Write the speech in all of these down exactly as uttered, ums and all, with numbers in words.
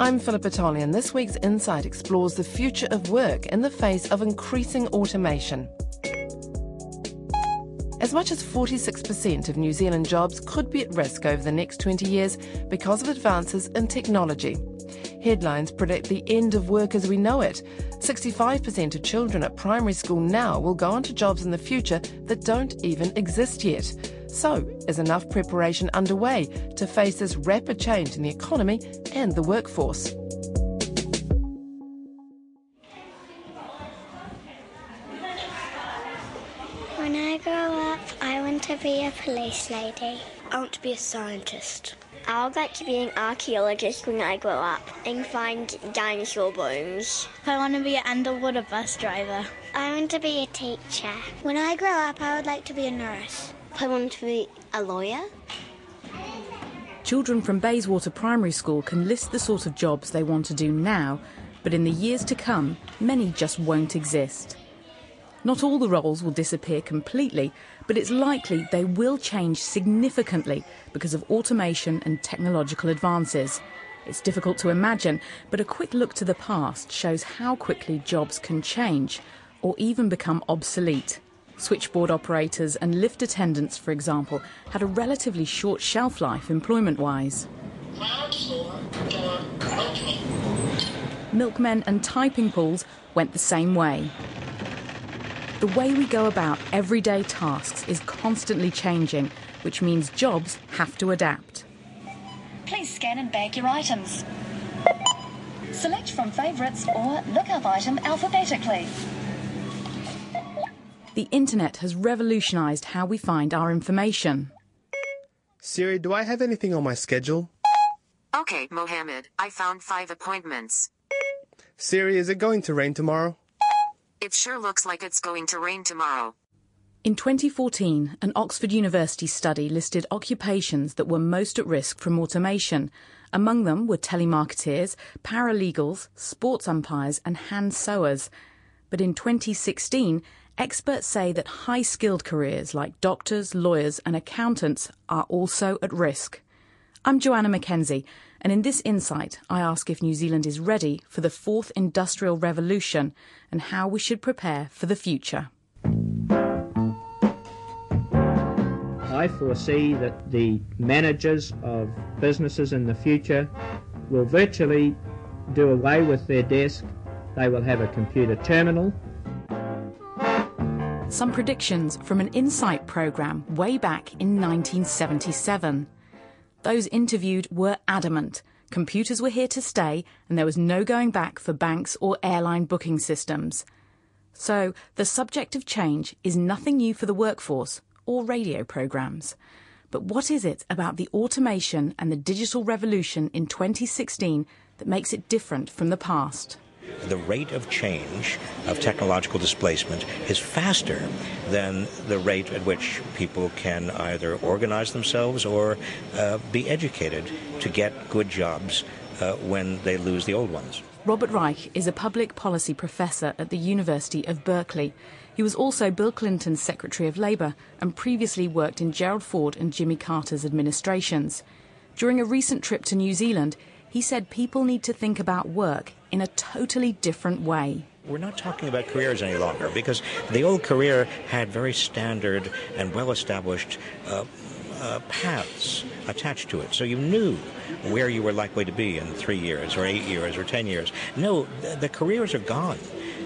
I'm Philip Tolley, and this week's Insight explores the future of work in the face of increasing automation. As much as forty-six percent of New Zealand jobs could be at risk over the next twenty years because of advances in technology. Headlines predict the end of work as we know it. sixty-five percent of children at primary school now will go on to jobs in the future that don't even exist yet. So, is enough preparation underway to face this rapid change in the economy and the workforce? When I grow up, I want to be a police lady. I want to be a scientist. I would like to be an archaeologist when I grow up and find dinosaur bones. I want to be an underwater bus driver. I want to be a teacher. When I grow up, I would like to be a nurse. I want to be a lawyer. Children from Bayswater Primary School can list the sort of jobs they want to do now, but in the years to come, many just won't exist. Not all the roles will disappear completely, but it's likely they will change significantly because of automation and technological advances. It's difficult to imagine, but a quick look to the past shows how quickly jobs can change or even become obsolete. Switchboard operators and lift attendants, for example, had a relatively short shelf life employment-wise. Milkmen and typing pools went the same way. The way we go about everyday tasks is constantly changing, which means jobs have to adapt. Please scan and bag your items. Select from favourites or look up item alphabetically. The internet has revolutionised how we find our information. Siri, do I have anything on my schedule? OK, Mohammed, I found five appointments. Siri, is it going to rain tomorrow? It sure looks like it's going to rain tomorrow. In twenty fourteen, an Oxford University study listed occupations that were most at risk from automation. Among them were telemarketeers, paralegals, sports umpires and hand sewers. But in twenty sixteen, experts say that high-skilled careers like doctors, lawyers and accountants are also at risk. I'm Joanna McKenzie, and in this Insight, I ask if New Zealand is ready for the fourth industrial revolution and how we should prepare for the future. I foresee that the managers of businesses in the future will virtually do away with their desk. They will have a computer terminal. Some predictions from an Insight programme way back in nineteen seventy-seven. Those interviewed were adamant. Computers were here to stay and there was no going back for banks or airline booking systems. So the subject of change is nothing new for the workforce or radio programmes. But what is it about the automation and the digital revolution in twenty sixteen that makes it different from the past? The rate of change of technological displacement is faster than the rate at which people can either organize themselves or uh, be educated to get good jobs uh, when they lose the old ones. Robert Reich is a public policy professor at the University of Berkeley. He was also Bill Clinton's Secretary of Labour and previously worked in Gerald Ford and Jimmy Carter's administrations. During a recent trip to New Zealand, he said people need to think about work in a totally different way. We're not talking about careers any longer because the old career had very standard and well-established uh, uh, paths attached to it. So you knew where you were likely to be in three years or eight years or ten years. No, th the careers are gone.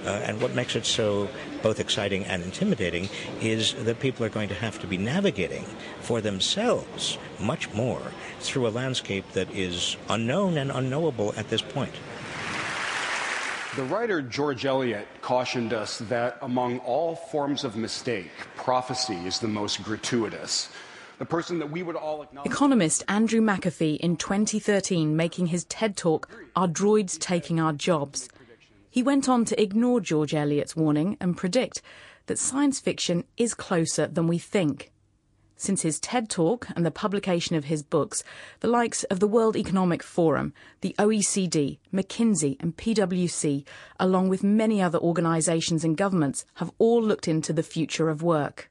Uh, and what makes it so both exciting and intimidating is that people are going to have to be navigating for themselves much more through a landscape that is unknown and unknowable at this point. The writer George Eliot cautioned us that among all forms of mistake, prophecy is the most gratuitous. The person that we would all acknowledge... Economist Andrew McAfee in twenty thirteen making his TED Talk, Are Droids Taking Our Jobs? He went on to ignore George Eliot's warning and predict that science fiction is closer than we think. Since his TED Talk and the publication of his books, the likes of the World Economic Forum, the O E C D, McKinsey and P W C, along with many other organisations and governments, have all looked into the future of work.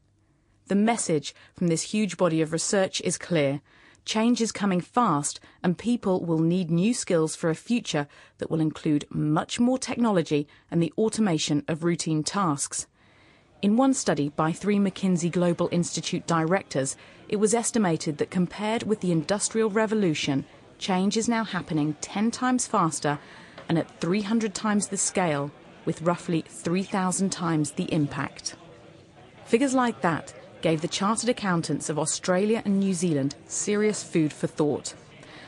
The message from this huge body of research is clear. Change is coming fast, and people will need new skills for a future that will include much more technology and the automation of routine tasks. In one study by three McKinsey Global Institute directors, it was estimated that compared with the Industrial Revolution, change is now happening ten times faster and at three hundred times the scale, with roughly three thousand times the impact. Figures like that gave the Chartered Accountants of Australia and New Zealand serious food for thought.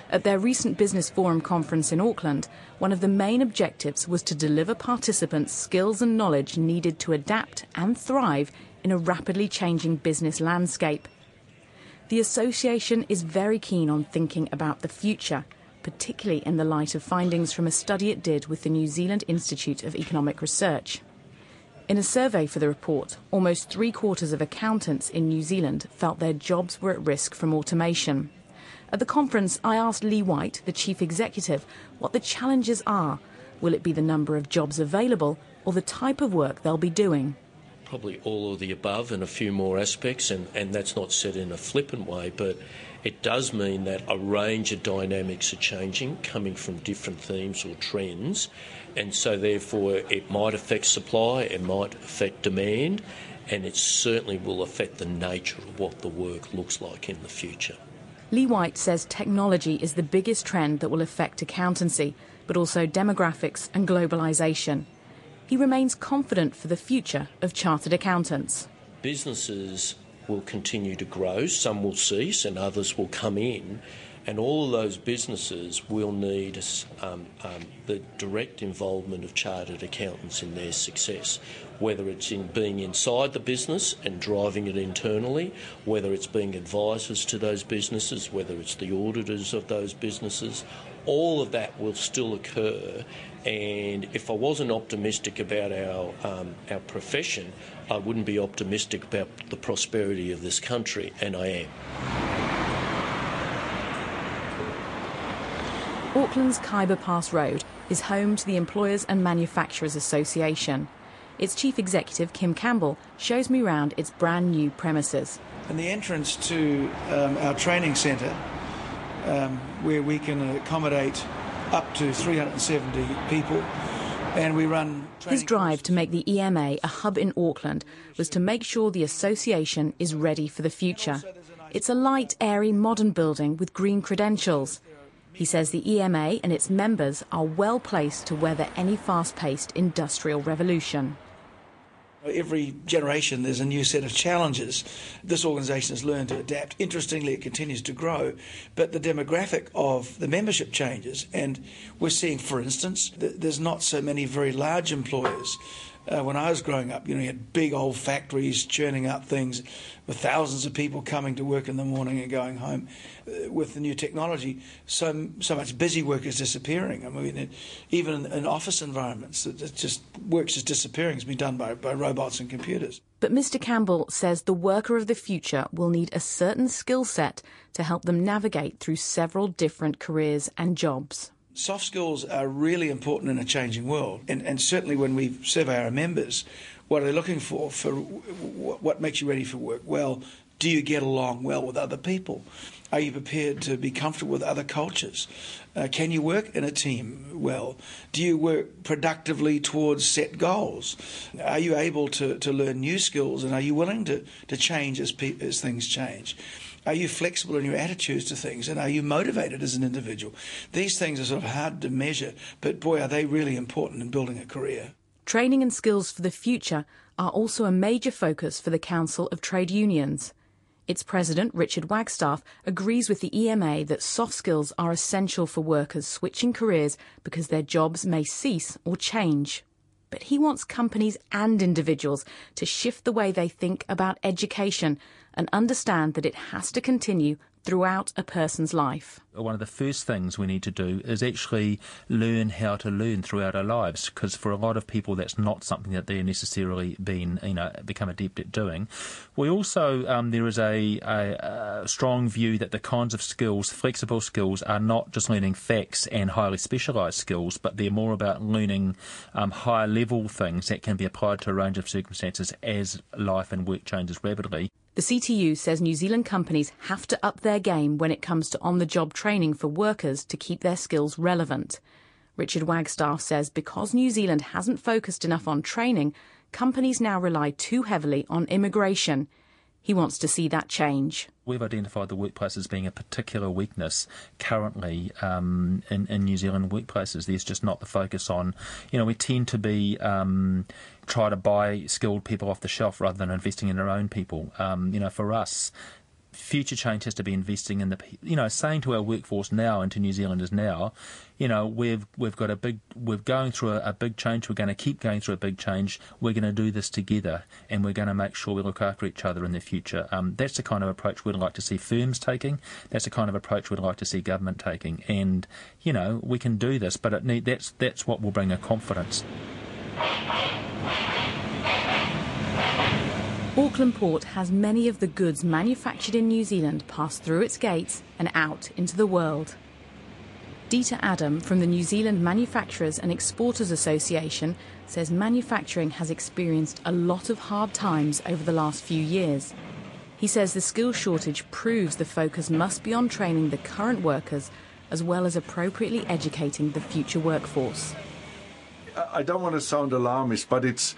At their recent Business Forum conference in Auckland, one of the main objectives was to deliver participants skills and knowledge needed to adapt and thrive in a rapidly changing business landscape. The association is very keen on thinking about the future, particularly in the light of findings from a study it did with the New Zealand Institute of Economic Research. In a survey for the report, almost three-quarters of accountants in New Zealand felt their jobs were at risk from automation. At the conference, I asked Lee White, the chief executive, what the challenges are. Will it be the number of jobs available or the type of work they'll be doing? Probably all of the above and a few more aspects, and, and that's not said in a flippant way, but it does mean that a range of dynamics are changing, coming from different themes or trends, and so therefore it might affect supply, it might affect demand, and it certainly will affect the nature of what the work looks like in the future. Lee White says technology is the biggest trend that will affect accountancy, but also demographics and globalisation. He remains confident for the future of chartered accountants. Businesses will continue to grow, some will cease and others will come in, and all of those businesses will need um, um, the direct involvement of chartered accountants in their success, whether it's in being inside the business and driving it internally, whether it's being advisors to those businesses, whether it's the auditors of those businesses. All of that will still occur, and if I wasn't optimistic about our, um, our profession, I wouldn't be optimistic about the prosperity of this country, and I am. Auckland's Khyber Pass Road is home to the Employers and Manufacturers Association. Its chief executive, Kim Campbell, shows me round its brand new premises. And the entrance to um, our training centre, Um, where we can accommodate up to three hundred seventy people, and we run... His drive to make the E M A a hub in Auckland was to make sure the association is ready for the future. It's a light, airy, modern building with green credentials. He says the E M A and its members are well placed to weather any fast-paced industrial revolution. Every generation there's a new set of challenges. This organisation has learned to adapt. Interestingly, it continues to grow, but the demographic of the membership changes, and we're seeing, for instance, that there's not so many very large employers. Uh, when I was growing up, you know, you had big old factories churning out things with thousands of people coming to work in the morning and going home. Uh, with the new technology, so so much busy work is disappearing. I mean, it, even in, in office environments, it, it just work's is disappearing. It's been done by, by robots and computers. But Mister Campbell says the worker of the future will need a certain skill set to help them navigate through several different careers and jobs. Soft skills are really important in a changing world, and, and certainly when we survey our members, what are they looking for? For what makes you ready for work? Well, do you get along well with other people? Are you prepared to be comfortable with other cultures? Uh, can you work in a team well? Do you work productively towards set goals? Are you able to, to learn new skills, and are you willing to, to change as, pe as things change? Are you flexible in your attitudes to things, and are you motivated as an individual? These things are sort of hard to measure, but boy, are they really important in building a career. Training and skills for the future are also a major focus for the Council of Trade Unions. Its president, Richard Wagstaff, agrees with the E M A that soft skills are essential for workers switching careers because their jobs may cease or change. But he wants companies and individuals to shift the way they think about education and understand that it has to continue throughout a person's life. One of the first things we need to do is actually learn how to learn throughout our lives, because for a lot of people that's not something that they're necessarily been, you know, become adept at doing. We also, um, there is a, a, a strong view that the kinds of skills, flexible skills, are not just learning facts and highly specialised skills, but they're more about learning um, higher level things that can be applied to a range of circumstances as life and work changes rapidly. The C T U says New Zealand companies have to up their game when it comes to on-the-job training for workers to keep their skills relevant. Richard Wagstaff says because New Zealand hasn't focused enough on training, companies now rely too heavily on immigration. He wants to see that change. We've identified the workplace as being a particular weakness currently um, in, in New Zealand workplaces. There's just not the focus on, you know, we tend to be, um, try to buy skilled people off the shelf rather than investing in our own people. Um, you know, for us, future change has to be investing in the, you know, saying to our workforce now and to New Zealanders now, you know, we've we've got a big, we're going through a, a big change, we're going to keep going through a big change, we're going to do this together and we're going to make sure we look after each other in the future. Um, that's the kind of approach we'd like to see firms taking, that's the kind of approach we'd like to see government taking, and, you know, we can do this, but it need, that's, that's what will bring a confidence. Auckland Port has many of the goods manufactured in New Zealand pass through its gates and out into the world. Dieter Adam from the New Zealand Manufacturers and Exporters Association says manufacturing has experienced a lot of hard times over the last few years. He says the skill shortage proves the focus must be on training the current workers as well as appropriately educating the future workforce. I don't want to sound alarmist, but it's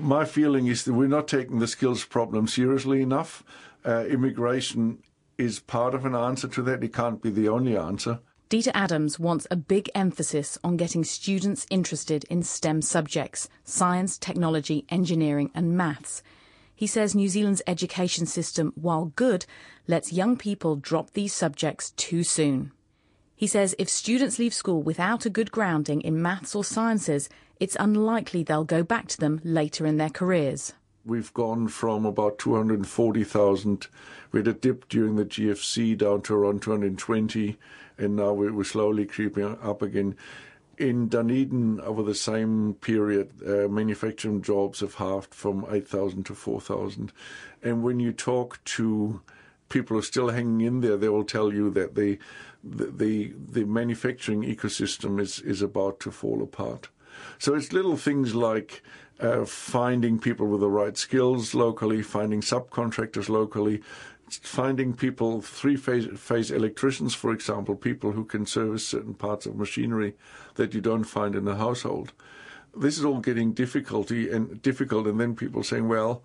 my feeling is that we're not taking the skills problem seriously enough. Uh, immigration is part of an answer to that. It can't be the only answer. Dieter Adams wants a big emphasis on getting students interested in STEM subjects, science, technology, engineering and maths. He says New Zealand's education system, while good, lets young people drop these subjects too soon. He says if students leave school without a good grounding in maths or sciences, it's unlikely they'll go back to them later in their careers. We've gone from about two hundred forty thousand, we had a dip during the G F C down to around two hundred twenty, and now we're slowly creeping up again. In Dunedin, over the same period, uh, manufacturing jobs have halved from eight thousand to four thousand. And when you talk to people who are still hanging in there, they will tell you that they, the, the, the manufacturing ecosystem is, is about to fall apart. So it's little things like uh, finding people with the right skills locally, finding subcontractors locally, finding people, three-phase phase electricians, for example, people who can service certain parts of machinery that you don't find in the household. This is all getting difficulty and difficult, and then people saying, well,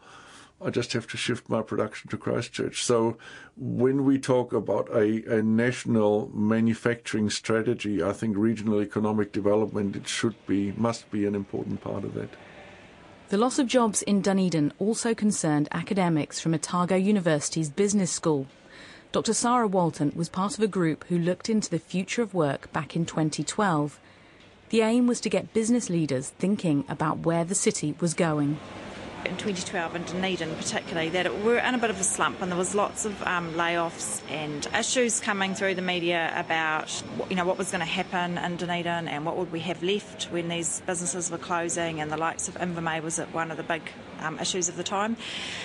I just have to shift my production to Christchurch. So when we talk about a, a national manufacturing strategy, I think regional economic development, it should be, must be an important part of that. The loss of jobs in Dunedin also concerned academics from Otago University's business school. Doctor Sarah Walton was part of a group who looked into the future of work back in twenty twelve. The aim was to get business leaders thinking about where the city was going. In twenty twelve in Dunedin particularly, that it, we're in a bit of a slump and there was lots of um, layoffs and issues coming through the media about, you know, what was going to happen in Dunedin and what would we have left when these businesses were closing, and the likes of Invermay was at one of the big um, issues of the time.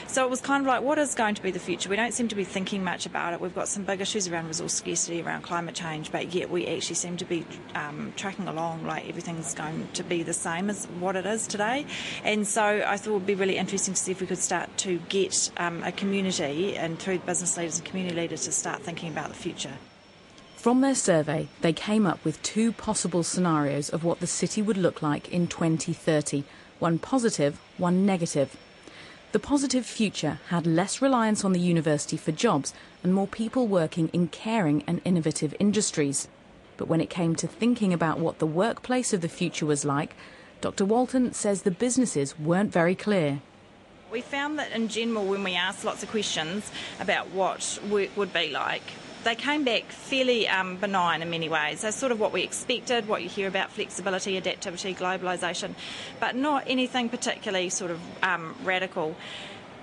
So it was kind of like, what is going to be the future? We don't seem to be thinking much about it. We've got some big issues around resource scarcity, around climate change, but yet we actually seem to be um, tracking along like everything's going to be the same as what it is today. And so I thought it would be really Really interesting to see if we could start to get um, a community, and through business leaders and community leaders, to start thinking about the future. From their survey, they came up with two possible scenarios of what the city would look like in twenty thirty, one positive, one negative. The positive future had less reliance on the university for jobs and more people working in caring and innovative industries. But when it came to thinking about what the workplace of the future was like, Doctor Walton says the businesses weren't very clear. We found that in general, when we asked lots of questions about what work would be like, they came back fairly um, benign in many ways. That's sort of what we expected, what you hear about flexibility, adaptivity, globalisation, but not anything particularly sort of um, radical.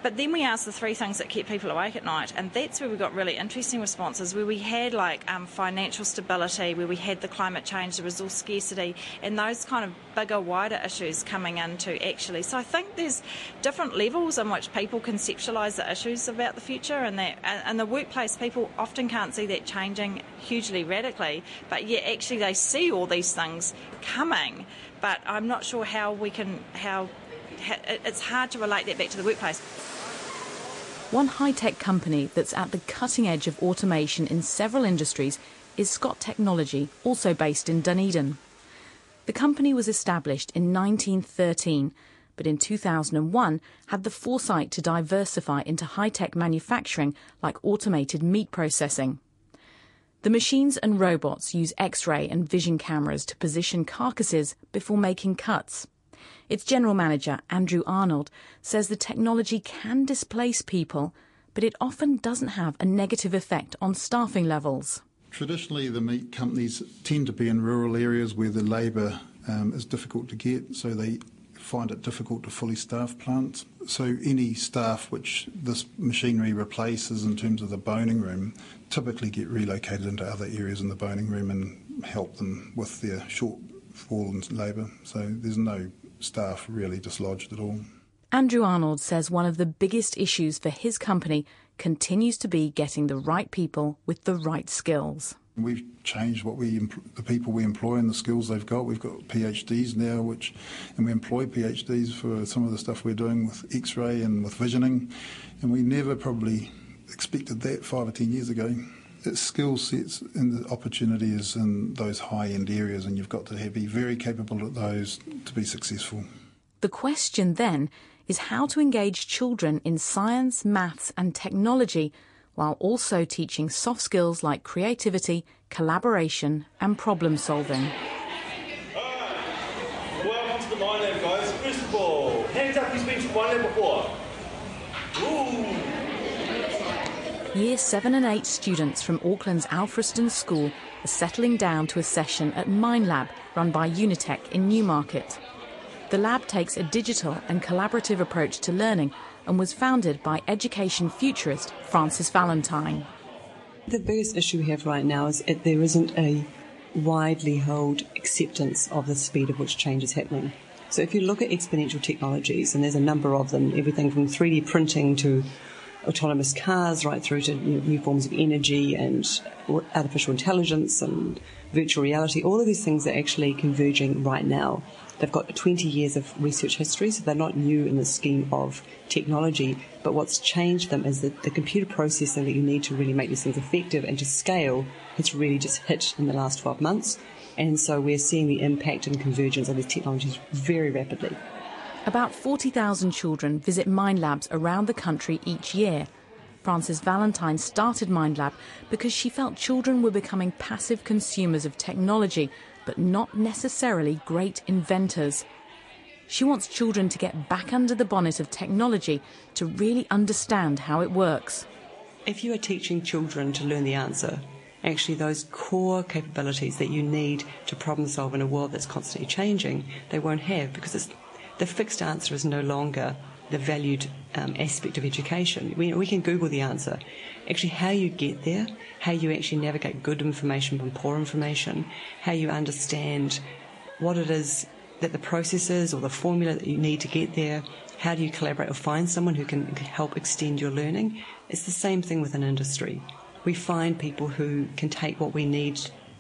But then we asked the three things that kept people awake at night, and that's where we got really interesting responses, where we had like um, financial stability, where we had the climate change, the resource scarcity, and those kind of bigger, wider issues coming into actually. So I think there's different levels in which people conceptualise the issues about the future, and that, and the workplace people often can't see that changing hugely radically, but yet actually they see all these things coming. But I'm not sure how we can, how, it's hard to relate that back to the workplace. One high-tech company that's at the cutting edge of automation in several industries is Scott Technology, also based in Dunedin. The company was established in nineteen thirteen, but in two thousand one had the foresight to diversify into high-tech manufacturing like automated meat processing. The machines and robots use X-ray and vision cameras to position carcasses before making cuts. Its general manager, Andrew Arnold, says the technology can displace people, but it often doesn't have a negative effect on staffing levels. Traditionally, the meat companies tend to be in rural areas where the labour um, is difficult to get, so they find it difficult to fully staff plants. So any staff which this machinery replaces in terms of the boning room typically get relocated into other areas in the boning room and help them with their shortfall in labour. So there's no staff really dislodged at all. Andrew Arnold says one of the biggest issues for his company continues to be getting the right people with the right skills. We've changed what we the people we employ and the skills they've got. We've got PhDs now, which and we employ PhDs for some of the stuff we're doing with X-ray and with visioning, and we never probably expected that five or ten years ago. Its skill sets and the opportunity is in those high-end areas, and you've got to be very capable at those to be successful. The question then is how to engage children in science, maths and technology while also teaching soft skills like creativity, collaboration and problem solving. Alright, welcome to the Mind Lab, guys. First of all, hands up who's been to Mind Lab before. Ooh. Year seven and eight students from Auckland's Alfriston School are settling down to a session at Mind Lab, run by Unitec in Newmarket. The lab takes a digital and collaborative approach to learning and was founded by education futurist Francis Valentine. The biggest issue we have right now is that there isn't a widely held acceptance of the speed at which change is happening. So if you look at exponential technologies, and there's a number of them, everything from three D printing to autonomous cars right through to new forms of energy and artificial intelligence and virtual reality, all of these things are actually converging right now. They've got twenty years of research history, so they're not new in the scheme of technology. But what's changed them is that the computer processing that you need to really make these things effective and to scale has really just hit in the last twelve months. And so we're seeing the impact and convergence of these technologies very rapidly. About forty thousand children visit Mind Labs around the country each year. Frances Valentine started Mind Lab because she felt children were becoming passive consumers of technology, but not necessarily great inventors. She wants children to get back under the bonnet of technology to really understand how it works. If you are teaching children to learn the answer, actually those core capabilities that you need to problem solve in a world that's constantly changing, they won't have, because it's, the fixed answer is no longer the valued um, aspect of education. We, we can Google the answer. Actually, how you get there, how you actually navigate good information from poor information, how you understand what it is that the process is or the formula that you need to get there, how do you collaborate or find someone who can help extend your learning. It's the same thing with an industry. We find people who can take what we need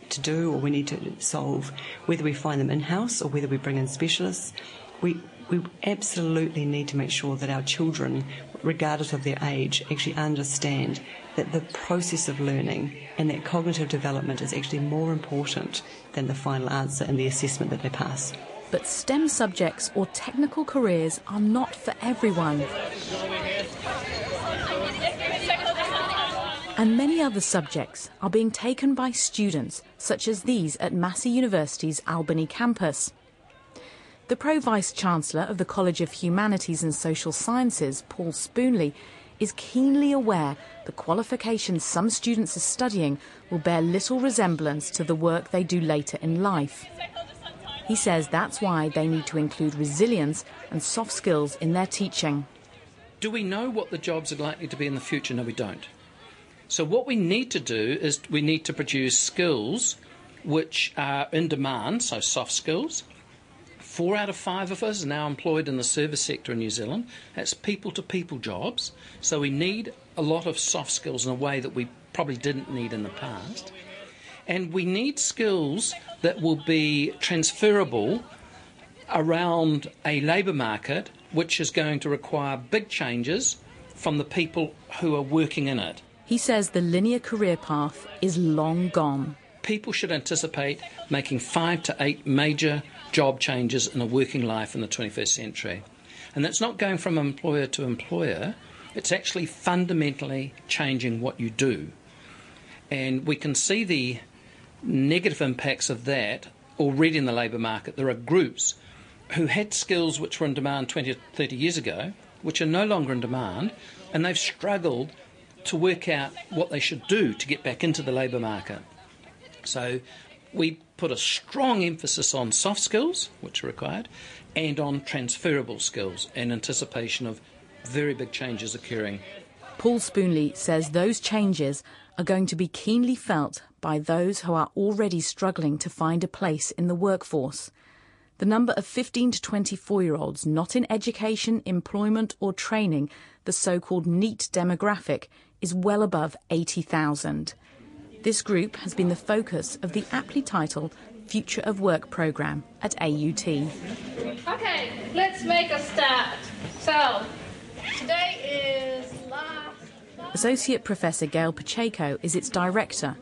to do or we need to solve, whether we find them in-house or whether we bring in specialists. We We absolutely need to make sure that our children, regardless of their age, actually understand that the process of learning and that cognitive development is actually more important than the final answer and the assessment that they pass. But STEM subjects or technical careers are not for everyone. And many other subjects are being taken by students, such as these at Massey University's Albany campus. The Pro-Vice-Chancellor of the College of Humanities and Social Sciences, Paul Spoonley, is keenly aware the qualifications some students are studying will bear little resemblance to the work they do later in life. He says that's why they need to include resilience and soft skills in their teaching. Do we know what the jobs are likely to be in the future? No, we don't. So what we need to do is we need to produce skills which are in demand, so soft skills. Four out of five of us are now employed in the service sector in New Zealand. That's people-to-people jobs. So we need a lot of soft skills in a way that we probably didn't need in the past. And we need skills that will be transferable around a labour market, which is going to require big changes from the people who are working in it. He says the linear career path is long gone. People should anticipate making five to eight major job changes in a working life in the twenty-first century. And that's not going from employer to employer. It's actually fundamentally changing what you do. And we can see the negative impacts of that already in the labour market. There are groups who had skills which were in demand twenty or thirty years ago, which are no longer in demand, and they've struggled to work out what they should do to get back into the labour market. So we put a strong emphasis on soft skills, which are required, and on transferable skills in anticipation of very big changes occurring. Paul Spoonley says those changes are going to be keenly felt by those who are already struggling to find a place in the workforce. The number of fifteen to twenty-four-year-olds not in education, employment or training, the so-called NEET demographic, is well above eighty thousand. This group has been the focus of the aptly titled Future of Work programme at A U T. OK, let's make a start. So, today is last... Associate Professor Gail Pacheco is its director.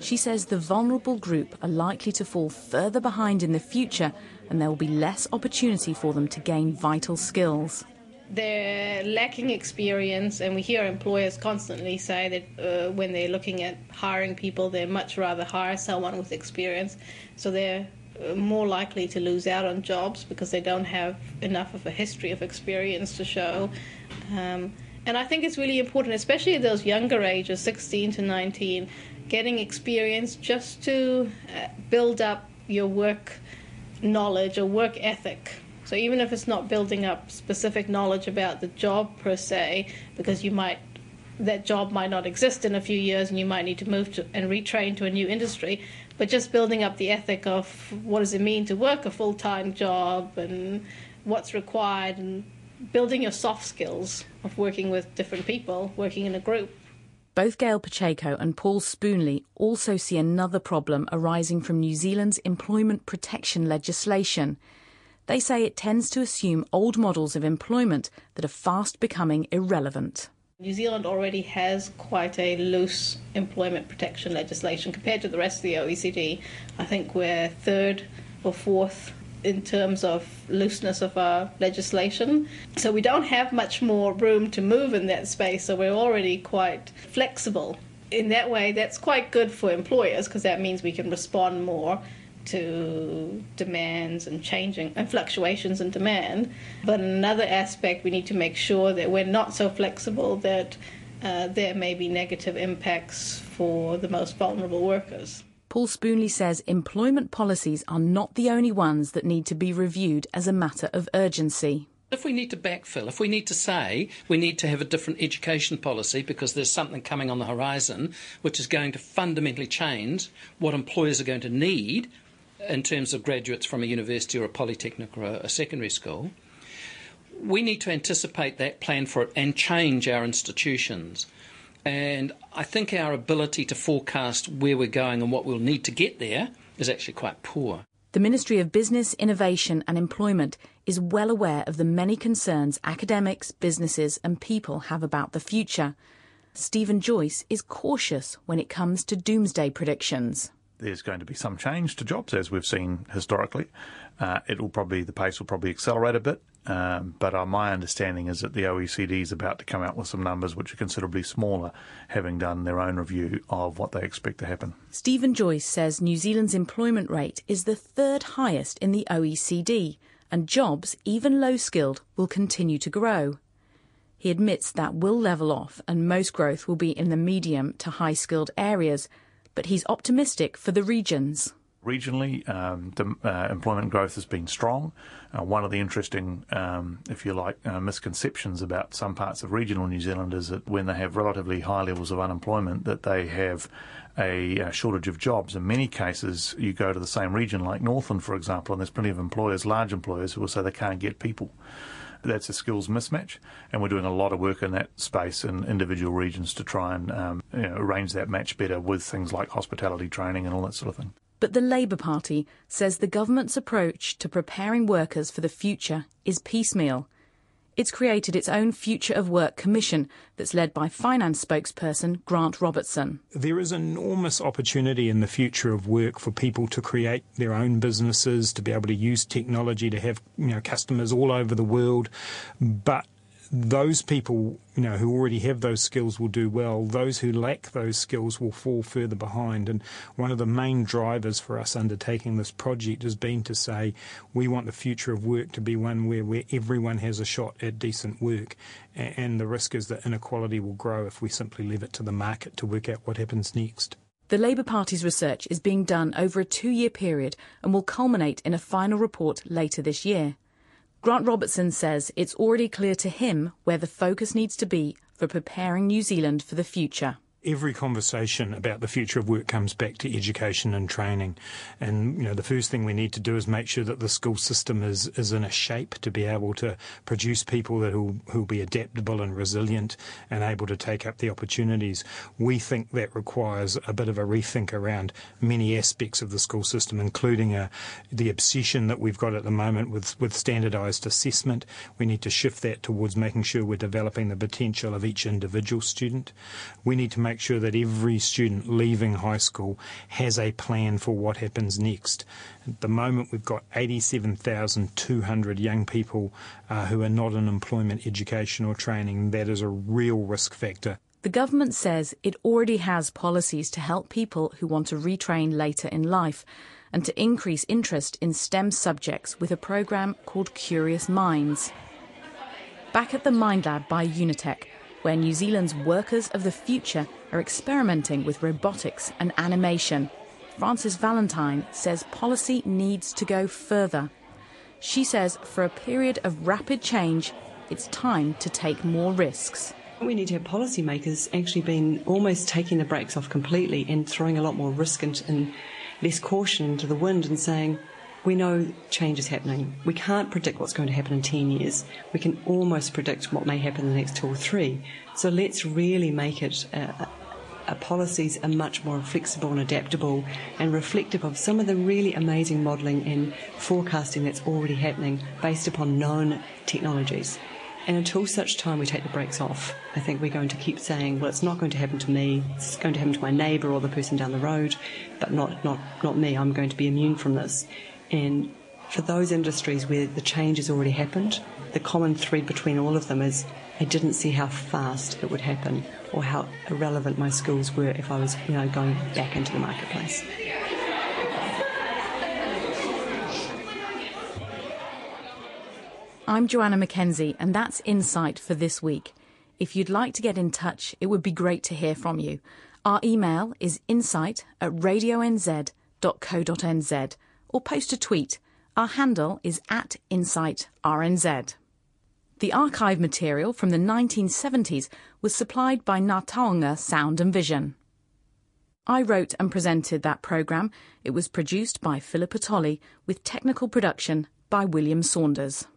She says the vulnerable group are likely to fall further behind in the future and there will be less opportunity for them to gain vital skills. They're lacking experience, and we hear employers constantly say that uh, when they're looking at hiring people, they'd much rather hire someone with experience. So they're more likely to lose out on jobs because they don't have enough of a history of experience to show. Um, and I think it's really important, especially at those younger ages, sixteen to nineteen, getting experience just to uh, build up your work knowledge or work ethic. So even if it's not building up specific knowledge about the job per se, because you might, that job might not exist in a few years and you might need to move to and retrain to a new industry, but just building up the ethic of what does it mean to work a full-time job and what's required and building your soft skills of working with different people, working in a group. Both Gail Pacheco and Paul Spoonley also see another problem arising from New Zealand's employment protection legislation. They say it tends to assume old models of employment that are fast becoming irrelevant. New Zealand already has quite a loose employment protection legislation compared to the rest of the O E C D. I think we're third or fourth in terms of looseness of our legislation. So we don't have much more room to move in that space, so we're already quite flexible. In that way, that's quite good for employers because that means we can respond more to demands and changing and fluctuations in demand. But another aspect, we need to make sure that we're not so flexible that uh, there may be negative impacts for the most vulnerable workers. Paul Spoonley says employment policies are not the only ones that need to be reviewed as a matter of urgency. If we need to backfill, if we need to say we need to have a different education policy because there's something coming on the horizon which is going to fundamentally change what employers are going to need in terms of graduates from a university or a polytechnic or a secondary school, we need to anticipate that, plan for it, and change our institutions. And I think our ability to forecast where we're going and what we'll need to get there is actually quite poor. The Ministry of Business, Innovation and Employment is well aware of the many concerns academics, businesses and people have about the future. Stephen Joyce is cautious when it comes to doomsday predictions. There's going to be some change to jobs, as we've seen historically. Uh, it will probably, the pace will probably accelerate a bit, um, but uh, my understanding is that the O E C D is about to come out with some numbers which are considerably smaller, having done their own review of what they expect to happen. Stephen Joyce says New Zealand's employment rate is the third highest in the O E C D, and jobs, even low-skilled, will continue to grow. He admits that will level off and most growth will be in the medium to high-skilled areas, but he's optimistic for the regions. Regionally, um, the, uh, employment growth has been strong. Uh, one of the interesting, um, if you like, uh, misconceptions about some parts of regional New Zealand is that when they have relatively high levels of unemployment, that they have a, a shortage of jobs. In many cases, you go to the same region, like Northland, for example, and there's plenty of employers, large employers, who will say they can't get people. That's a skills mismatch, and we're doing a lot of work in that space in individual regions to try and um, you know, arrange that match better with things like hospitality training and all that sort of thing. But the Labour Party says the government's approach to preparing workers for the future is piecemeal. It's created its own Future of Work Commission that's led by finance spokesperson Grant Robertson. There is enormous opportunity in the future of work for people to create their own businesses, to be able to use technology, to have, you know, customers all over the world. But those people, you know, who already have those skills will do well. Those who lack those skills will fall further behind. And one of the main drivers for us undertaking this project has been to say we want the future of work to be one where, where everyone has a shot at decent work. And the risk is that inequality will grow if we simply leave it to the market to work out what happens next. The Labour Party's research is being done over a two-year period and will culminate in a final report later this year. Grant Robertson says it's already clear to him where the focus needs to be for preparing New Zealand for the future. Every conversation about the future of work comes back to education and training. And, you know, the first thing we need to do is make sure that the school system is, is in a shape to be able to produce people that will, who'll be adaptable and resilient and able to take up the opportunities. We think that requires a bit of a rethink around many aspects of the school system, including a, the obsession that we've got at the moment with, with standardised assessment. We need to shift that towards making sure we're developing the potential of each individual student. We need to make Make sure that every student leaving high school has a plan for what happens next. At the moment, we've got eighty-seven thousand two hundred young people uh, who are not in employment, education or training. That is a real risk factor. The government says it already has policies to help people who want to retrain later in life and to increase interest in STEM subjects with a program called Curious Minds. Back at the Mind Lab by Unitec, where New Zealand's workers of the future are experimenting with robotics and animation, Francis Valentine says policy needs to go further. She says for a period of rapid change, it's time to take more risks. We need to have policymakers actually being almost taking the brakes off completely and throwing a lot more risk and, and less caution into the wind and saying, we know change is happening. We can't predict what's going to happen in ten years. We can almost predict what may happen in the next two or three. So let's really make it uh, our policies are much more flexible and adaptable and reflective of some of the really amazing modelling and forecasting that's already happening based upon known technologies. And until such time we take the brakes off, I think we're going to keep saying, well, it's not going to happen to me, it's going to happen to my neighbour or the person down the road, but not, not, not me, I'm going to be immune from this. And for those industries where the change has already happened, the common thread between all of them is I didn't see how fast it would happen or how irrelevant my skills were if I was, you know, going back into the marketplace. I'm Joanna McKenzie, and that's Insight for this week. If you'd like to get in touch, it would be great to hear from you. Our email is insight at radio n z dot co dot n z. or post a tweet. Our handle is at InsightRNZ. The archive material from the nineteen seventies was supplied by Ngā Taonga Sound and Vision. I wrote and presented that programme. It was produced by Philip Tolley with technical production by William Saunders.